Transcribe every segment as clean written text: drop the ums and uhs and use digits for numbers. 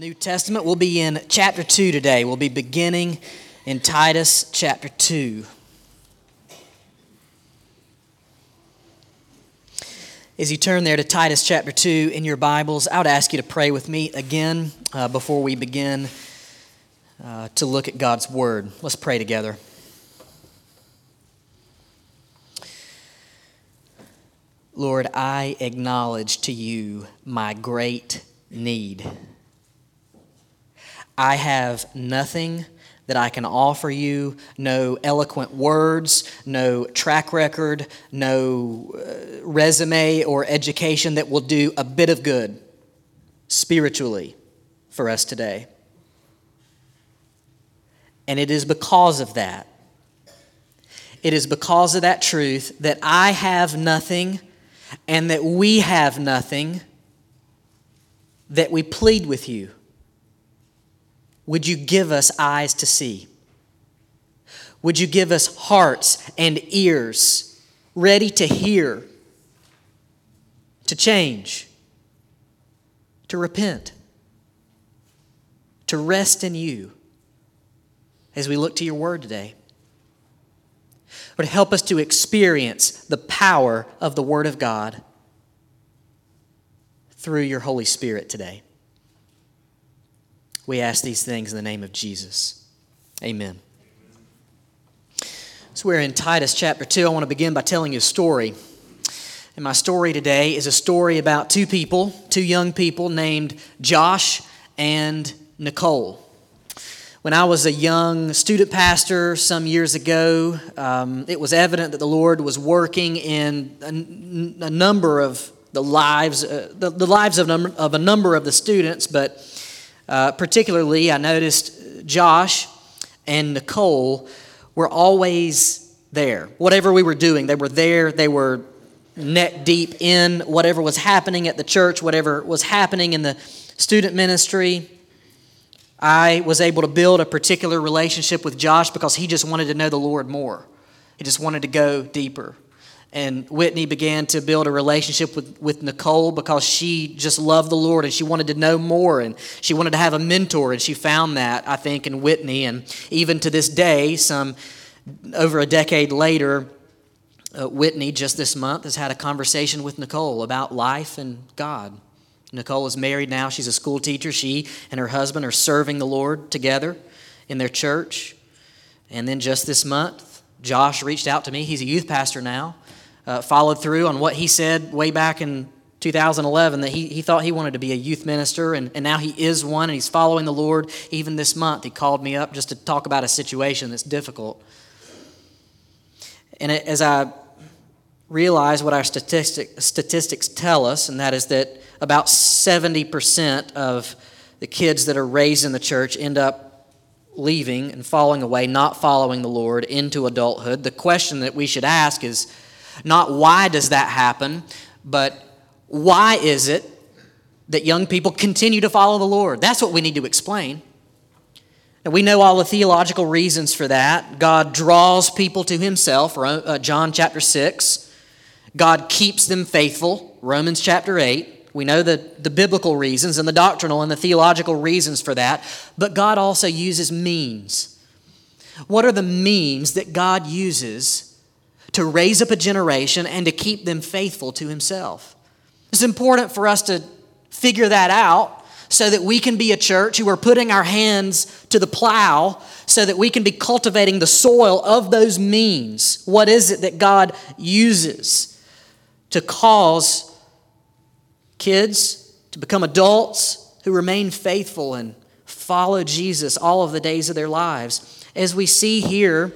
the New Testament. We'll be in chapter 2 today. We'll be beginning in Titus chapter 2. As you turn there to Titus chapter 2 in your Bibles, I would ask you to pray with me again before we begin to look at God's Word. Let's pray together. Lord, I acknowledge to you my great need. I have nothing that I can offer you, no eloquent words, no track record, no resume or education that will do a bit of good spiritually for us today. And it is because of that. It is because of that truth that I have nothing and that we have nothing that we plead with you. Would you give us eyes to see? Would you give us hearts and ears ready to hear, to change, to repent, to rest in you as we look to your word today? Lord, help us to experience the power of the word of God through your Holy Spirit today. We ask these things in the name of Jesus. Amen. So we're in Titus chapter 2. I want to begin by telling you a story. And my story today is a story about two young people named Josh and Nicole. When I was a young student pastor some years ago, it was evident that the Lord was working in a number of the lives, of a number of the students, but particularly, I noticed Josh and Nicole were always there. Whatever we were doing, they were there. They were neck deep in whatever was happening at the church, whatever was happening in the student ministry. I was able to build a particular relationship with Josh because he just wanted to know the Lord more. He just wanted to go deeper. And Whitney began to build a relationship with Nicole because she just loved the Lord and she wanted to know more and she wanted to have a mentor, and she found that, I think, in Whitney. And even to this day, some over a decade later, Whitney just this month has had a conversation with Nicole about life and God. Nicole is married now. She's a school teacher. She and her husband are serving the Lord together in their church. And then just this month, Josh reached out to me. He's a youth pastor now. Followed through on what he said way back in 2011, that he thought he wanted to be a youth minister, and now he is one, and he's following the Lord. Even this month, he called me up just to talk about a situation that's difficult. And as I realize what our statistics tell us, and that is that about 70% of the kids that are raised in the church end up leaving and falling away, not following the Lord into adulthood. The question that we should ask is, not why does that happen, but why is it that young people continue to follow the Lord? That's what we need to explain. And we know all the theological reasons for that. God draws people to himself, John chapter 6. God keeps them faithful, Romans chapter 8. We know the biblical reasons and the doctrinal and the theological reasons for that. But God also uses means. What are the means that God uses to raise up a generation and to keep them faithful to himself? It's important for us to figure that out so that we can be a church who are putting our hands to the plow so that we can be cultivating the soil of those means. What is it that God uses to cause kids to become adults who remain faithful and follow Jesus all of the days of their lives? As we see here,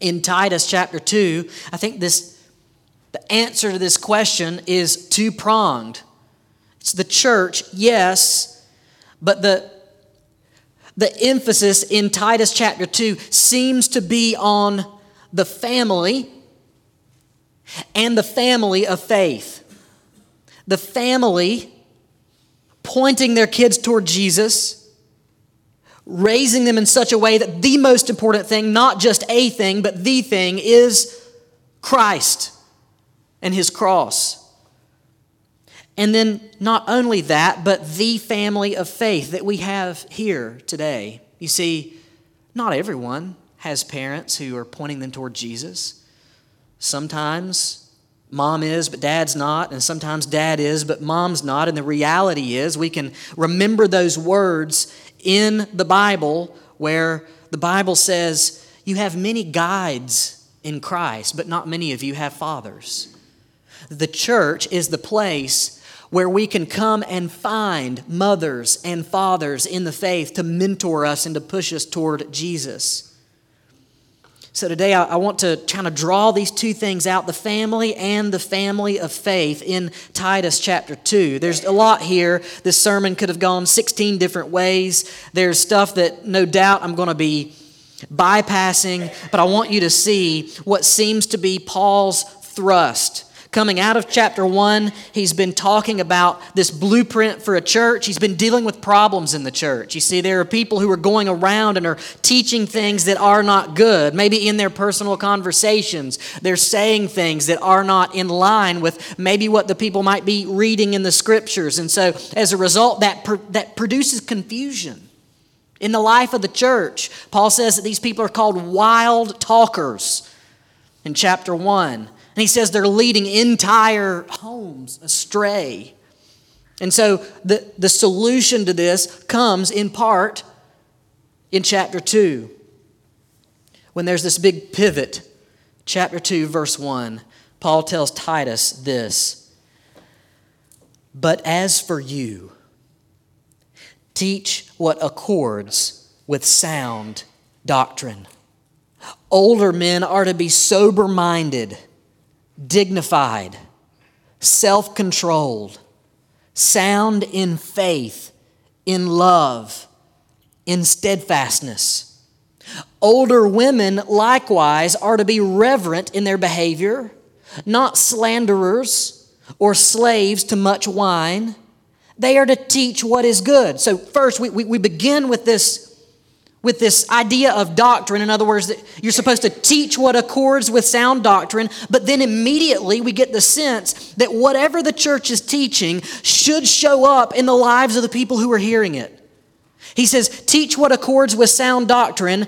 in Titus chapter 2, I think the answer to this question is two-pronged. It's the church, yes, but the emphasis in Titus chapter 2 seems to be on the family and the family of faith. The family pointing their kids toward Jesus, raising them in such a way that the most important thing, not just a thing, but the thing, is Christ and his cross. And then not only that, but the family of faith that we have here today. You see, not everyone has parents who are pointing them toward Jesus. Sometimes mom is, but dad's not. And sometimes dad is, but mom's not. And the reality is we can remember those words in the Bible where the Bible says, you have many guides in Christ, but not many of you have fathers. The church is the place where we can come and find mothers and fathers in the faith to mentor us and to push us toward Jesus. So today I want to kind of draw these two things out, the family and the family of faith in Titus chapter 2. There's a lot here. This sermon could have gone 16 different ways. There's stuff that no doubt I'm going to be bypassing, but I want you to see what seems to be Paul's thrust. Coming out of chapter 1, he's been talking about this blueprint for a church. He's been dealing with problems in the church. You see, there are people who are going around and are teaching things that are not good. Maybe in their personal conversations, they're saying things that are not in line with maybe what the people might be reading in the Scriptures. And so as a result, that produces confusion in the life of the church. Paul says that these people are called wild talkers in chapter 1. And he says they're leading entire homes astray. And so the solution to this comes in part in chapter 2. When there's this big pivot, chapter 2, verse 1, Paul tells Titus this. But as for you, teach what accords with sound doctrine. Older men are to be sober-minded, dignified, self-controlled, sound in faith, in love, in steadfastness. Older women likewise are to be reverent in their behavior, not slanderers or slaves to much wine. They are to teach what is good. So first we begin with this idea of doctrine. In other words, that you're supposed to teach what accords with sound doctrine, but then immediately we get the sense that whatever the church is teaching should show up in the lives of the people who are hearing it. He says, teach what accords with sound doctrine,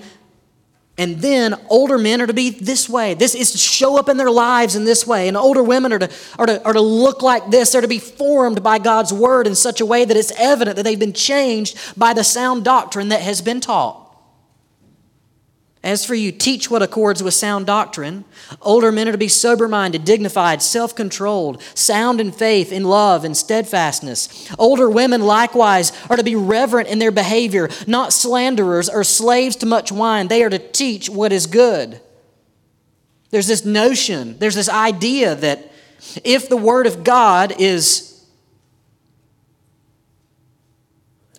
and then older men are to be this way. This is to show up in their lives in this way. And older women are to look like this. They're to be formed by God's word in such a way that it's evident that they've been changed by the sound doctrine that has been taught. As for you, teach what accords with sound doctrine. Older men are to be sober-minded, dignified, self-controlled, sound in faith, in love, in steadfastness. Older women likewise are to be reverent in their behavior, not slanderers or slaves to much wine. They are to teach what is good. There's this notion, there's this idea that if the word of God is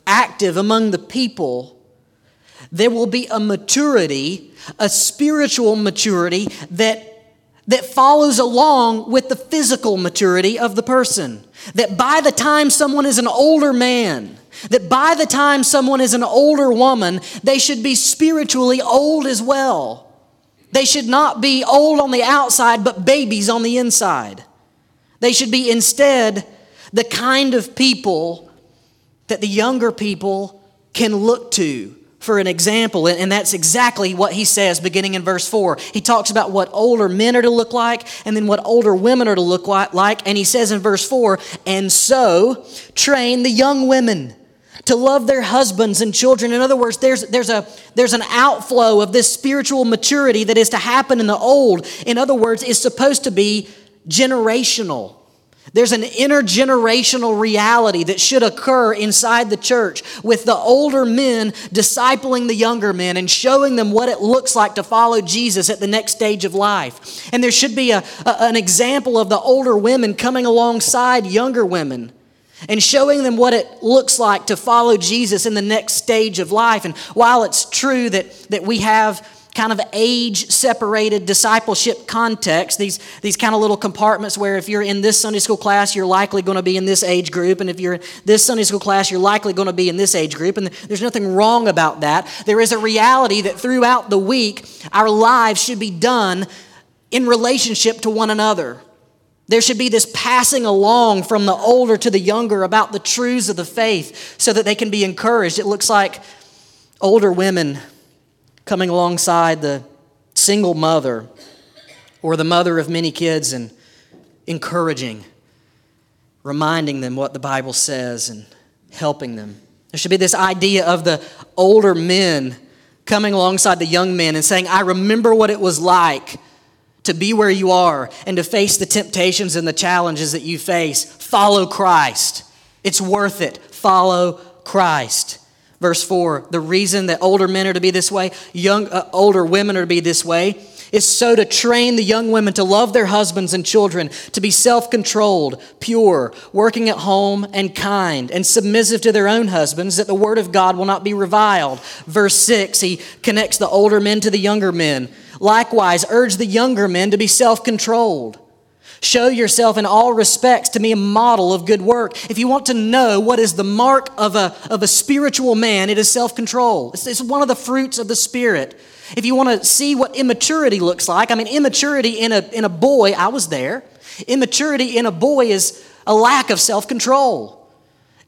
active among the people, there will be a maturity, a spiritual maturity that follows along with the physical maturity of the person. That by the time someone is an older man, that by the time someone is an older woman, they should be spiritually old as well. They should not be old on the outside, but babies on the inside. They should be instead the kind of people that the younger people can look to for an example, and that's exactly what he says beginning in verse 4. He talks about what older men are to look like and then what older women are to look like, and he says in verse 4, and so train the young women to love their husbands and children. In other words, there's an outflow of this spiritual maturity that is to happen in the old. In other words, it's supposed to be generational. There's an intergenerational reality that should occur inside the church with the older men discipling the younger men and showing them what it looks like to follow Jesus at the next stage of life. And there should be an example of the older women coming alongside younger women and showing them what it looks like to follow Jesus in the next stage of life. And while it's true that we have kind of age-separated discipleship context, these kind of little compartments where if you're in this Sunday school class, you're likely going to be in this age group, and if you're in this Sunday school class, you're likely going to be in this age group, and there's nothing wrong about that. There is a reality that throughout the week, our lives should be done in relationship to one another. There should be this passing along from the older to the younger about the truths of the faith so that they can be encouraged. It looks like older women coming alongside the single mother or the mother of many kids and encouraging, reminding them what the Bible says and helping them. There should be this idea of the older men coming alongside the young men and saying, I remember what it was like to be where you are and to face the temptations and the challenges that you face. Follow Christ. It's worth it. Follow Christ. Verse 4, the reason that older men are to be this way, older women are to be this way, is so to train the young women to love their husbands and children, to be self-controlled, pure, working at home, and kind, and submissive to their own husbands, that the word of God will not be reviled. Verse 6, he connects the older men to the younger men. Likewise, urge the younger men to be self-controlled. Show yourself in all respects to be a model of good work. If you want to know what is the mark of a spiritual man, it is self-control. It's one of the fruits of the Spirit. If you want to see what immaturity looks like, I mean, immaturity in a boy, I was there. Immaturity in a boy is a lack of self-control.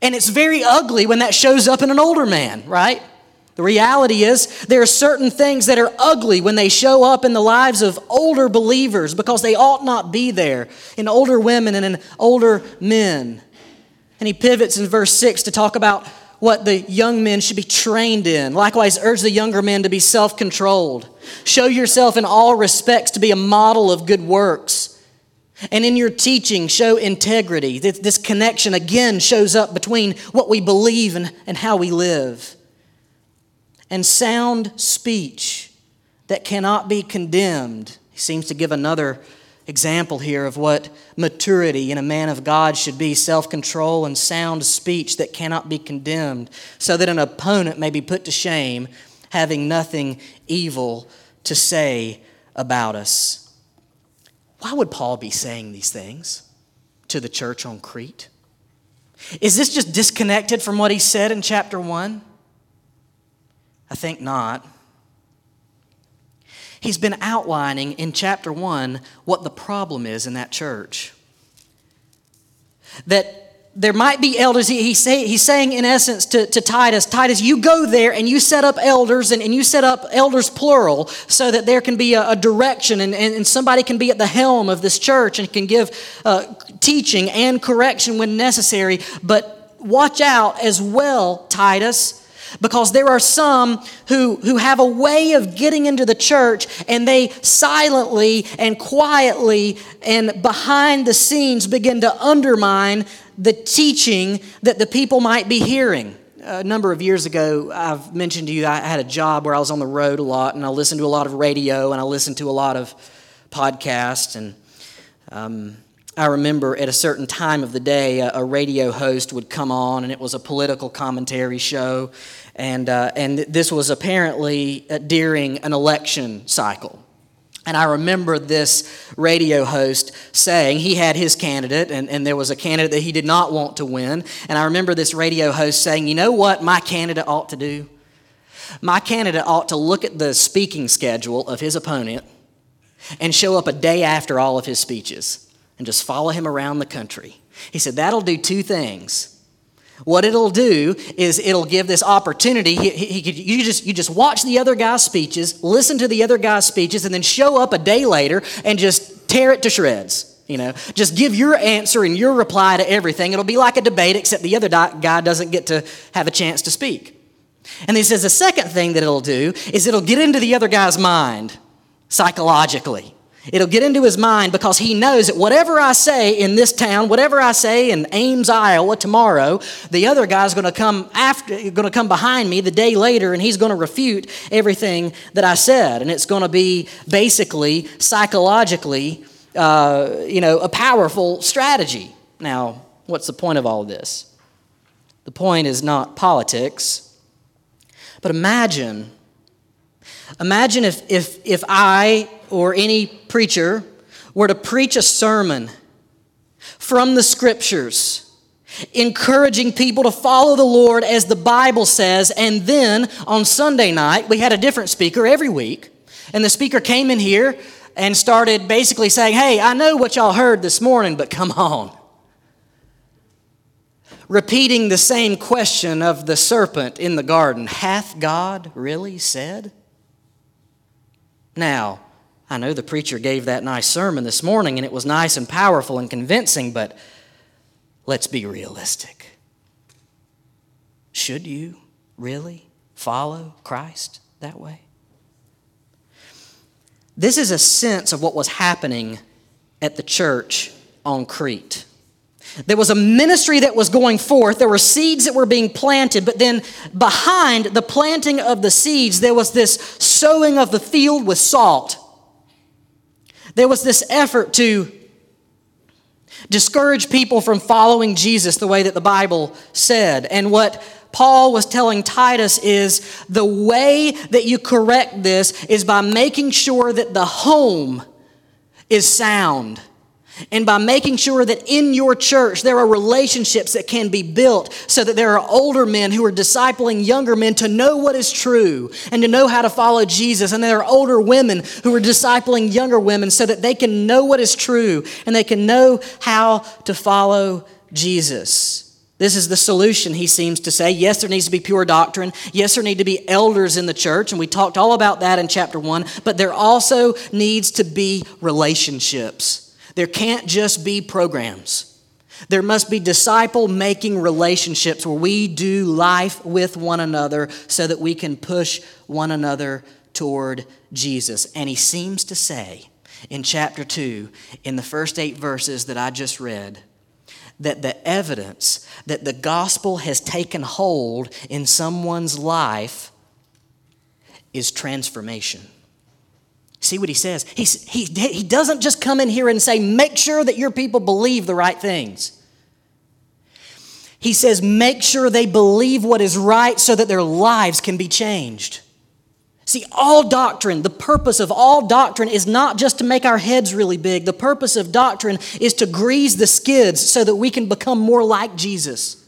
And it's very ugly when that shows up in an older man, right? The reality is there are certain things that are ugly when they show up in the lives of older believers because they ought not be there in older women and in older men. And he pivots in verse 6 to talk about what the young men should be trained in. Likewise, urge the younger men to be self-controlled. Show yourself in all respects to be a model of good works. And in your teaching, show integrity. This connection again shows up between what we believe and how we live. And sound speech that cannot be condemned. He seems to give another example here of what maturity in a man of God should be, self-control and sound speech that cannot be condemned, so that an opponent may be put to shame, having nothing evil to say about us. Why would Paul be saying these things to the church on Crete? Is this just disconnected from what he said in chapter 1? I think not. He's been outlining in chapter 1 what the problem is in that church. That there might be elders. He's saying in essence to Titus, Titus, you go there and you set up elders and you set up elders plural so that there can be a direction and somebody can be at the helm of this church and can give teaching and correction when necessary. But watch out as well, Titus, because there are some who have a way of getting into the church and they silently and quietly and behind the scenes begin to undermine the teaching that the people might be hearing. A number of years ago, I've mentioned to you, I had a job where I was on the road a lot and I listened to a lot of radio and I listened to a lot of podcasts. And I remember at a certain time of the day, a radio host would come on and it was a political commentary show. And this was apparently during an election cycle. And I remember this radio host saying he had his candidate and there was a candidate that he did not want to win. And I remember this radio host saying, you know what my candidate ought to do? My candidate ought to look at the speaking schedule of his opponent and show up a day after all of his speeches and just follow him around the country. He said, that'll do two things. What it'll do is it'll give this opportunity. You just watch the other guy's speeches, listen to the other guy's speeches, and then show up a day later and just tear it to shreds. You know, just give your answer and your reply to everything. It'll be like a debate, except the other guy doesn't get to have a chance to speak. And he says the second thing that it'll do is it'll get into the other guy's mind psychologically. It'll get into his mind because he knows that whatever I say in this town, whatever I say in Ames, Iowa tomorrow, the other guy's going to come behind me the day later and he's going to refute everything that I said. And it's going to be basically psychologically, a powerful strategy. Now, what's the point of all this? The point is not politics, but imagine if I or any preacher were to preach a sermon from the Scriptures, encouraging people to follow the Lord as the Bible says, and then on Sunday night, we had a different speaker every week, and the speaker came in here and started basically saying, hey, I know what y'all heard this morning, but come on. Repeating the same question of the serpent in the garden, hath God really said? Now, I know the preacher gave that nice sermon this morning, and it was nice and powerful and convincing, but let's be realistic. Should you really follow Christ that way? This is a sense of what was happening at the church on Crete. There was a ministry that was going forth. There were seeds that were being planted, but then behind the planting of the seeds, there was this sowing of the field with salt. There was this effort to discourage people from following Jesus the way that the Bible said. And what Paul was telling Titus is the way that you correct this is by making sure that the home is sound. And by making sure that in your church there are relationships that can be built so that there are older men who are discipling younger men to know what is true and to know how to follow Jesus. And there are older women who are discipling younger women so that they can know what is true and they can know how to follow Jesus. This is the solution, he seems to say. Yes, there needs to be pure doctrine. Yes, there need to be elders in the church. And we talked all about that in chapter 1. But there also needs to be relationships. There can't just be programs. There must be disciple-making relationships where we do life with one another so that we can push one another toward Jesus. And he seems to say in chapter 2, in the first 8 verses that I just read, that the evidence that the gospel has taken hold in someone's life is transformation. See what he says? He doesn't just come in here and say, make sure that your people believe the right things. He says, make sure they believe what is right so that their lives can be changed. See, all doctrine, the purpose of all doctrine is not just to make our heads really big. The purpose of doctrine is to grease the skids so that we can become more like Jesus.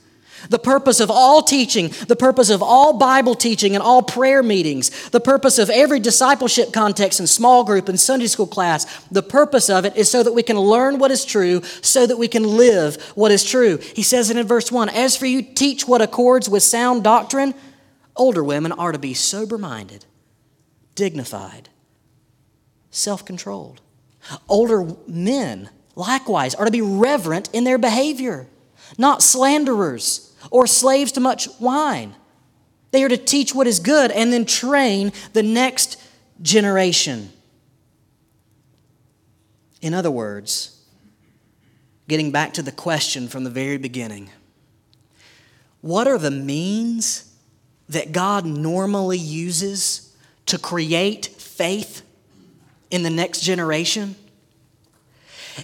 The purpose of all teaching, the purpose of all Bible teaching and all prayer meetings, the purpose of every discipleship context and small group and Sunday school class, the purpose of it is so that we can learn what is true, so that we can live what is true. He says it in verse 1, as for you, teach what accords with sound doctrine. Older women are to be sober-minded, dignified, self-controlled. Older men, likewise, are to be reverent in their behavior, not slanderers or slaves to much wine. They are to teach what is good and then train the next generation. In other words, getting back to the question from the very beginning, what are the means that God normally uses to create faith in the next generation?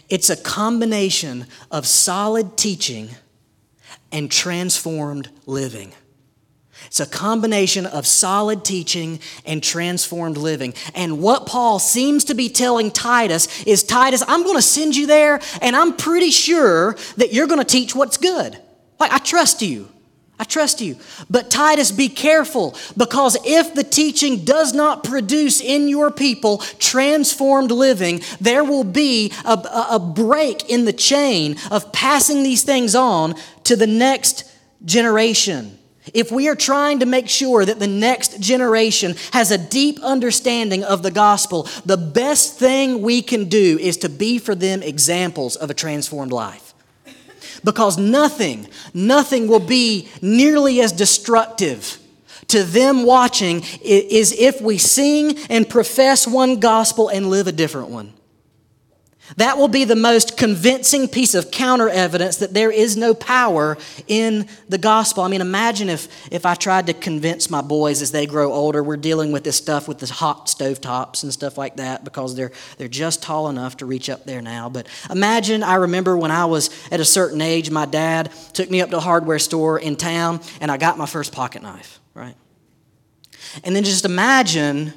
It's a combination of solid teaching and transformed living. It's a combination of solid teaching and transformed living. And what Paul seems to be telling Titus is, Titus, I'm going to send you there, and I'm pretty sure that you're going to teach what's good. Like, I trust you. I trust you. But Titus, be careful, because if the teaching does not produce in your people transformed living, there will be a break in the chain of passing these things on to the next generation. If we are trying to make sure that the next generation has a deep understanding of the gospel, the best thing we can do is to be for them examples of a transformed life. Because nothing will be nearly as destructive to them watching is if we sing and profess one gospel and live a different one. That will be the most convincing piece of counter evidence that there is no power in the gospel. I mean, imagine if I tried to convince my boys as they grow older, we're dealing with this stuff with the hot stovetops and stuff like that because they're just tall enough to reach up there now. But imagine, I remember when I was at a certain age, my dad took me up to a hardware store in town and I got my first pocket knife, right? And then just imagine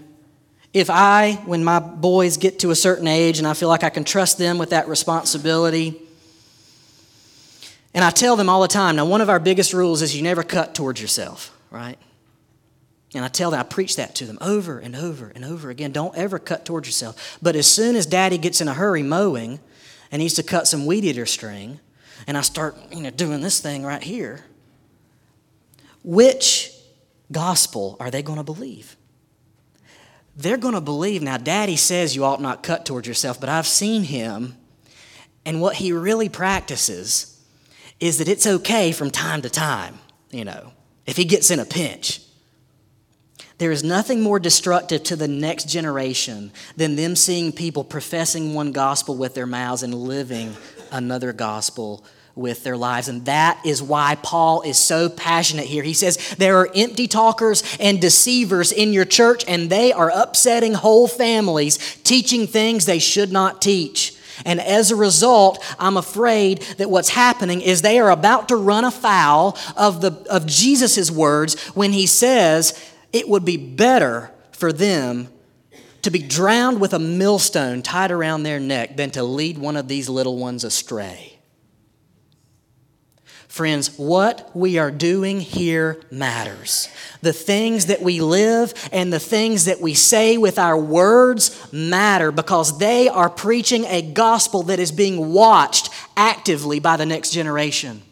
if I, when my boys get to a certain age and I feel like I can trust them with that responsibility, and I tell them all the time, now one of our biggest rules is you never cut towards yourself, right? And I preach that to them over and over and over again. Don't ever cut towards yourself. But as soon as daddy gets in a hurry mowing and needs to cut some weed eater string, and I start, doing this thing right here, which gospel are they going to believe? They're going to believe, now daddy says you ought not cut towards yourself, but I've seen him, and what he really practices is that it's okay from time to time, if he gets in a pinch. There is nothing more destructive to the next generation than them seeing people professing one gospel with their mouths and living another gospel with their lives. And that is why Paul is so passionate here. He says, there are empty talkers and deceivers in your church, and they are upsetting whole families, teaching things they should not teach. And as a result, I'm afraid that what's happening is they are about to run afoul of Jesus' words when he says it would be better for them to be drowned with a millstone tied around their neck than to lead one of these little ones astray. Friends, what we are doing here matters. The things that we live and the things that we say with our words matter, because they are preaching a gospel that is being watched actively by the next generation.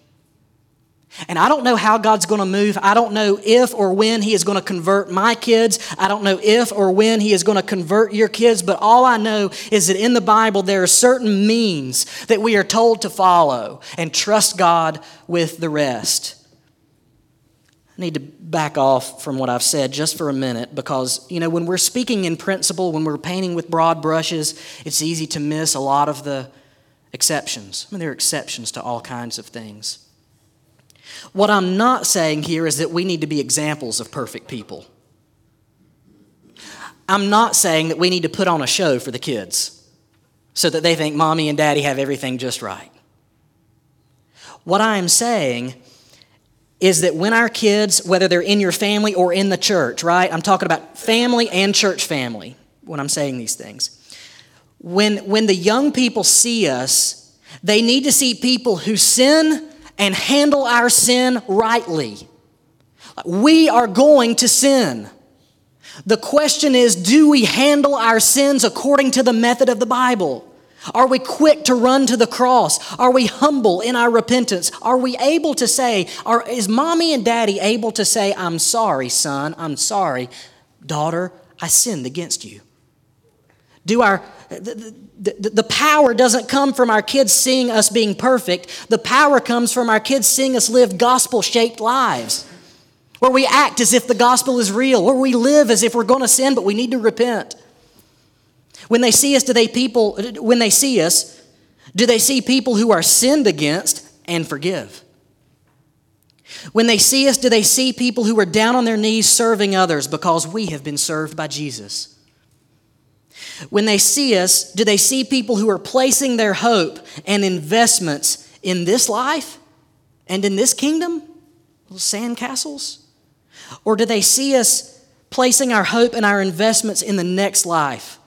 And I don't know how God's going to move. I don't know if or when he is going to convert my kids. I don't know if or when he is going to convert your kids. But all I know is that in the Bible, there are certain means that we are told to follow and trust God with the rest. I need to back off from what I've said just for a minute because, when we're speaking in principle, when we're painting with broad brushes, it's easy to miss a lot of the exceptions. There are exceptions to all kinds of things. What I'm not saying here is that we need to be examples of perfect people. I'm not saying that we need to put on a show for the kids so that they think mommy and daddy have everything just right. What I am saying is that when our kids, whether they're in your family or in the church, right? I'm talking about family and church family when I'm saying these things. When the young people see us, they need to see people who sin and handle our sin rightly. We are going to sin. The question is, do we handle our sins according to the method of the Bible? Are we quick to run to the cross? Are we humble in our repentance? Are we able to say, is mommy and daddy able to say, I'm sorry, son, I'm sorry, daughter, I sinned against you? The power doesn't come from our kids seeing us being perfect. The power comes from our kids seeing us live gospel-shaped lives, where we act as if the gospel is real, where we live as if we're going to sin, but we need to repent. When they see us, do they see people who are sinned against and forgive? When they see us, do they see people who are down on their knees serving others because we have been served by Jesus? When they see us, do they see people who are placing their hope and investments in this life and in this kingdom, little sand castles? Or do they see us placing our hope and our investments in the next life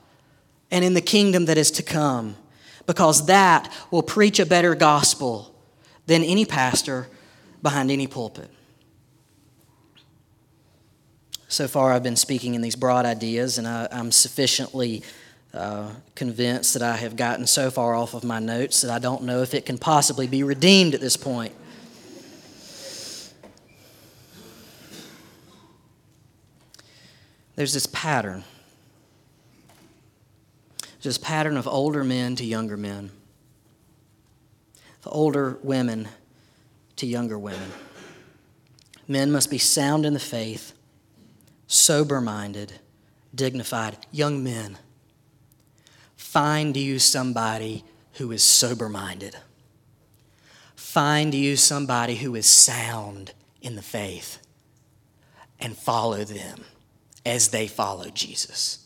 and in the kingdom that is to come? Because that will preach a better gospel than any pastor behind any pulpit. So far, I've been speaking in these broad ideas, and I'm sufficiently convinced that I have gotten so far off of my notes that I don't know if it can possibly be redeemed at this point. There's this pattern. There's this pattern of older men to younger men, of older women to younger women. Men must be sound in the faith, sober-minded, dignified. Young men, find you somebody who is sober-minded. Find you somebody who is sound in the faith and follow them as they follow Jesus.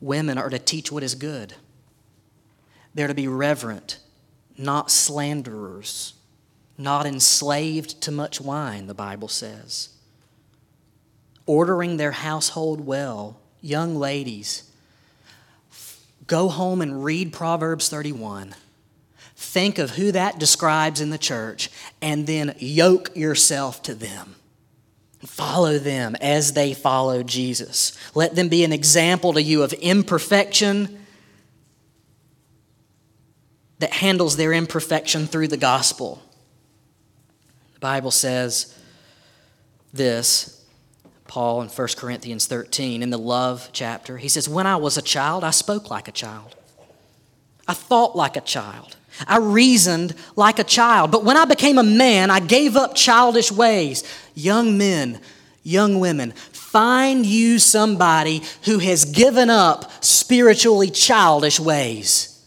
Women are to teach what is good. They're to be reverent, not slanderers, not enslaved to much wine, the Bible says. Ordering their household well. Young ladies, go home and read Proverbs 31. Think of who that describes in the church and then yoke yourself to them. Follow them as they follow Jesus. Let them be an example to you of imperfection that handles their imperfection through the gospel. The Bible says this, Paul in 1 Corinthians 13, in the love chapter, he says, "When I was a child, I spoke like a child. I thought like a child. I reasoned like a child. But when I became a man, I gave up childish ways." Young men, young women, find you somebody who has given up spiritually childish ways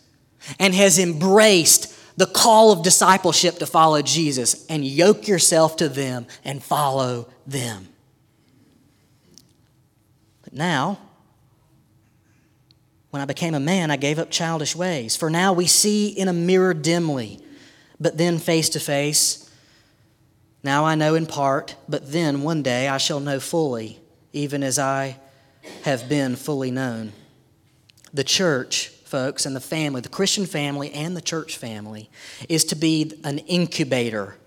and has embraced the call of discipleship to follow Jesus, and yoke yourself to them and follow them. But now, when I became a man, I gave up childish ways. For now we see in a mirror dimly, but then face to face. Now I know in part, but then one day I shall know fully, even as I have been fully known. The church, folks, and the family, the Christian family and the church family, is to be an incubator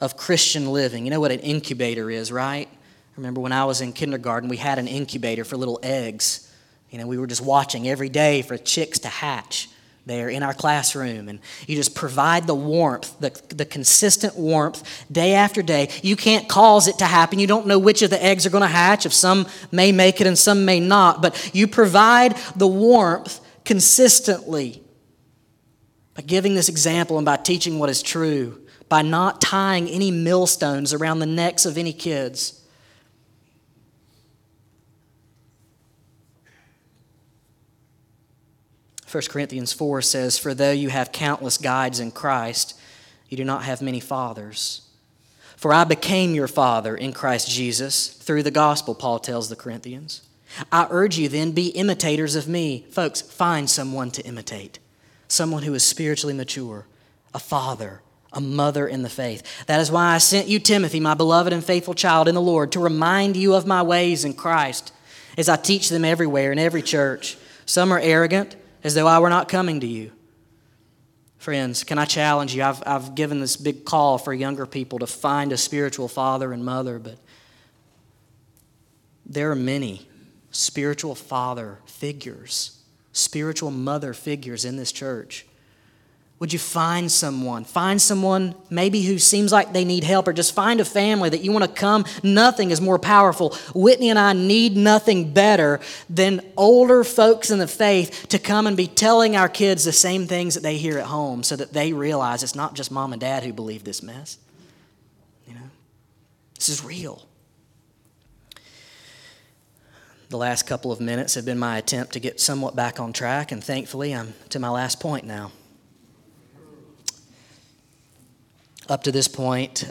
of Christian living. You know what an incubator is, right? I remember when I was in kindergarten, we had an incubator for little eggs. You know, we were just watching every day for chicks to hatch there in our classroom. And you just provide the warmth, the consistent warmth day after day. You can't cause it to happen. You don't know which of the eggs are going to hatch, if some may make it and some may not. But you provide the warmth consistently by giving this example and by teaching what is true, by not tying any millstones around the necks of any kids. First Corinthians 4 says, "For though you have countless guides in Christ, you do not have many fathers. For I became your father in Christ Jesus through the gospel," Paul tells the Corinthians. "I urge you then, be imitators of me." Folks, find someone to imitate. Someone who is spiritually mature. A father, a mother in the faith. "That is why I sent you, Timothy, my beloved and faithful child in the Lord, to remind you of my ways in Christ, as I teach them everywhere in every church. Some are arrogant, as though I were not coming to you." Friends, can I challenge you? I've given this big call for younger people to find a spiritual father and mother, but there are many spiritual father figures, spiritual mother figures in this church. Would you find someone? Find someone maybe who seems like they need help, or just find a family that you want to come. Nothing is more powerful. Whitney and I need nothing better than older folks in the faith to come and be telling our kids the same things that they hear at home, so that they realize it's not just mom and dad who believe this mess. You know, this is real. The last couple of minutes have been my attempt to get somewhat back on track, and thankfully I'm to my last point now. Up to this point,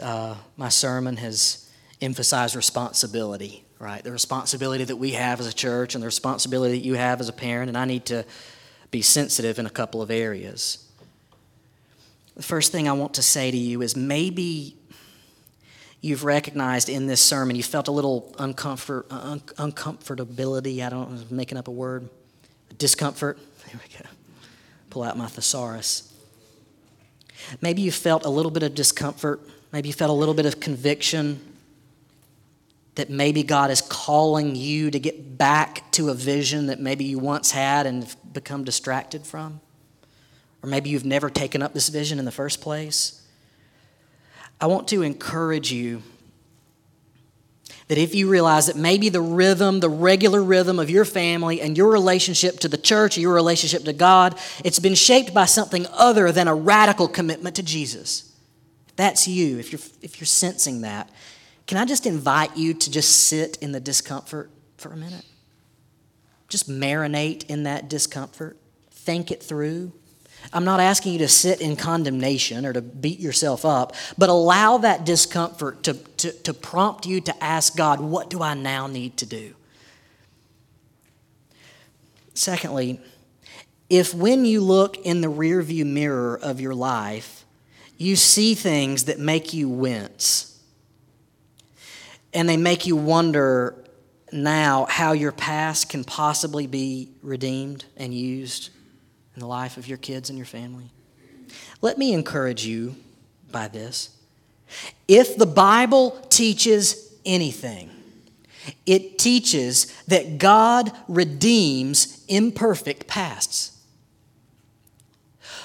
my sermon has emphasized responsibility, right? The responsibility that we have as a church and the responsibility that you have as a parent, and I need to be sensitive in a couple of areas. The first thing I want to say to you is, maybe you've recognized in this sermon, you felt a little uncomfortability, I'm making up a word, discomfort. There we go. Pull out my thesaurus. Maybe you felt a little bit of discomfort. Maybe you felt a little bit of conviction that maybe God is calling you to get back to a vision that maybe you once had and have become distracted from. Or maybe you've never taken up this vision in the first place. I want to encourage you that if you realize that maybe the regular rhythm of your family and your relationship to the church, your relationship to God, it's been shaped by something other than a radical commitment to Jesus. If that's you, if you're sensing that, can I just invite you to just sit in the discomfort for a minute? Just marinate in that discomfort. Think it through. I'm not asking you to sit in condemnation or to beat yourself up, but allow that discomfort to prompt you to ask God, what do I now need to do? Secondly, if when you look in the rearview mirror of your life, you see things that make you wince, and they make you wonder now how your past can possibly be redeemed and used in the life of your kids and your family, let me encourage you by this. If the Bible teaches anything. It teaches that God redeems imperfect pasts.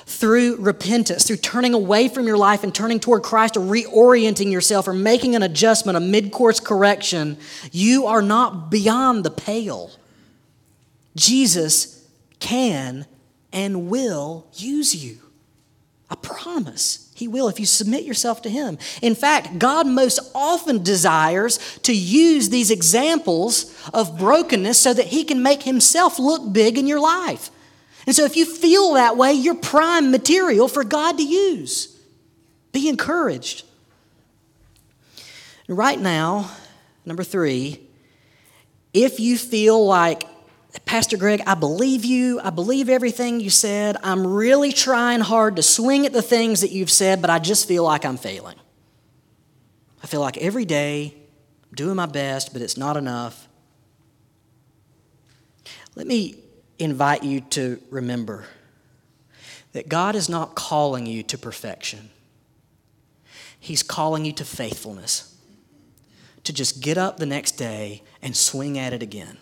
Through repentance, through turning away from your life and turning toward Christ, or reorienting yourself, or making an adjustment, a mid-course correction, you are not beyond the pale. Jesus can and will use you. I promise He will if you submit yourself to Him. In fact, God most often desires to use these examples of brokenness so that He can make Himself look big in your life. And so if you feel that way, you're prime material for God to use. Be encouraged. And right now, number 3, if you feel like, Pastor Greg, I believe you. I believe everything you said. I'm really trying hard to swing at the things that you've said, but I just feel like I'm failing. I feel like every day I'm doing my best, but it's not enough. Let me invite you to remember that God is not calling you to perfection. He's calling you to faithfulness, to just get up the next day and swing at it again.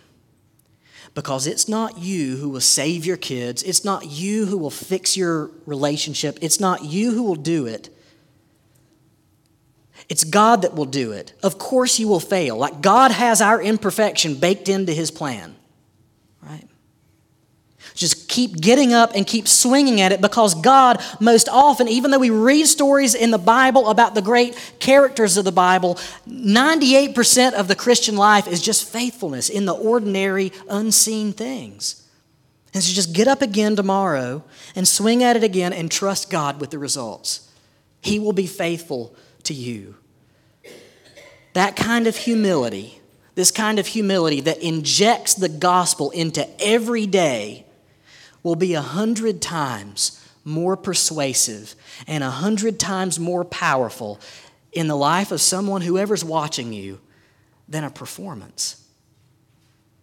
Because it's not you who will save your kids. It's not you who will fix your relationship. It's not you who will do it. It's God that will do it. Of course you will fail. Like, God has our imperfection baked into His plan. Right? Just keep getting up and keep swinging at it, because God most often, even though we read stories in the Bible about the great characters of the Bible, 98% of the Christian life is just faithfulness in the ordinary, unseen things. And so just get up again tomorrow and swing at it again and trust God with the results. He will be faithful to you. That kind of humility, this kind of humility that injects the gospel into every day, will be 100 times more persuasive and 100 times more powerful in the life of someone, whoever's watching you, than a performance.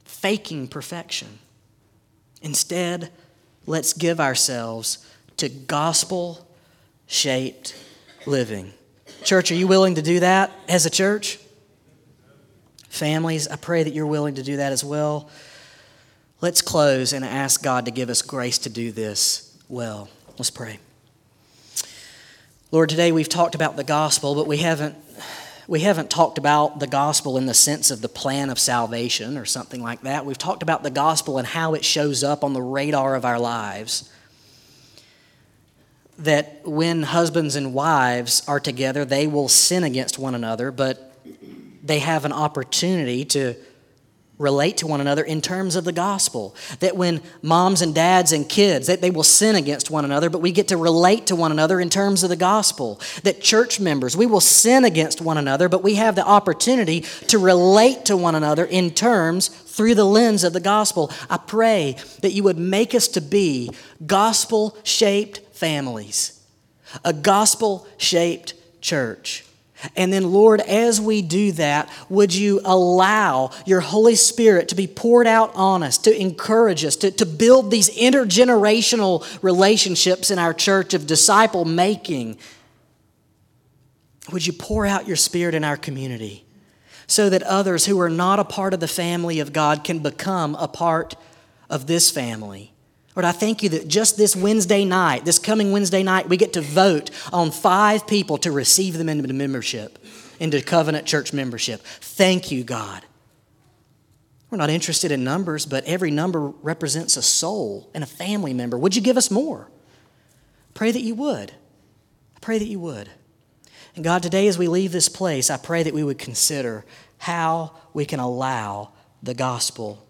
Faking perfection. Instead, let's give ourselves to gospel-shaped living. Church, are you willing to do that as a church? Families, I pray that you're willing to do that as well. Let's close and ask God to give us grace to do this well. Let's pray. Lord, today we've talked about the gospel, but we haven't talked about the gospel in the sense of the plan of salvation or something like that. We've talked about the gospel and how it shows up on the radar of our lives. That when husbands and wives are together, they will sin against one another, but they have an opportunity to relate to one another in terms of the gospel. That when moms and dads and kids, that they will sin against one another, but we get to relate to one another in terms of the gospel. That church members, we will sin against one another, but we have the opportunity to relate to one another in terms through the lens of the gospel. I pray that you would make us to be gospel-shaped families, a gospel-shaped church. And then, Lord, as we do that, would you allow your Holy Spirit to be poured out on us, to encourage us, to build these intergenerational relationships in our church of disciple making? Would you pour out your Spirit in our community so that others who are not a part of the family of God can become a part of this family? Lord, I thank you that just this Wednesday night, this coming Wednesday night, we get to vote on 5 people to receive them into membership, into Covenant Church membership. Thank you, God. We're not interested in numbers, but every number represents a soul and a family member. Would you give us more? Pray that you would. I pray that you would. And God, today as we leave this place, I pray that we would consider how we can allow the gospel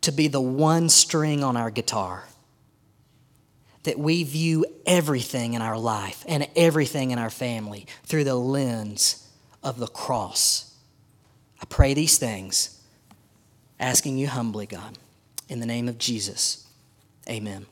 to be the one string on our guitar, that we view everything in our life and everything in our family through the lens of the cross. I pray these things, asking you humbly, God, in the name of Jesus. Amen.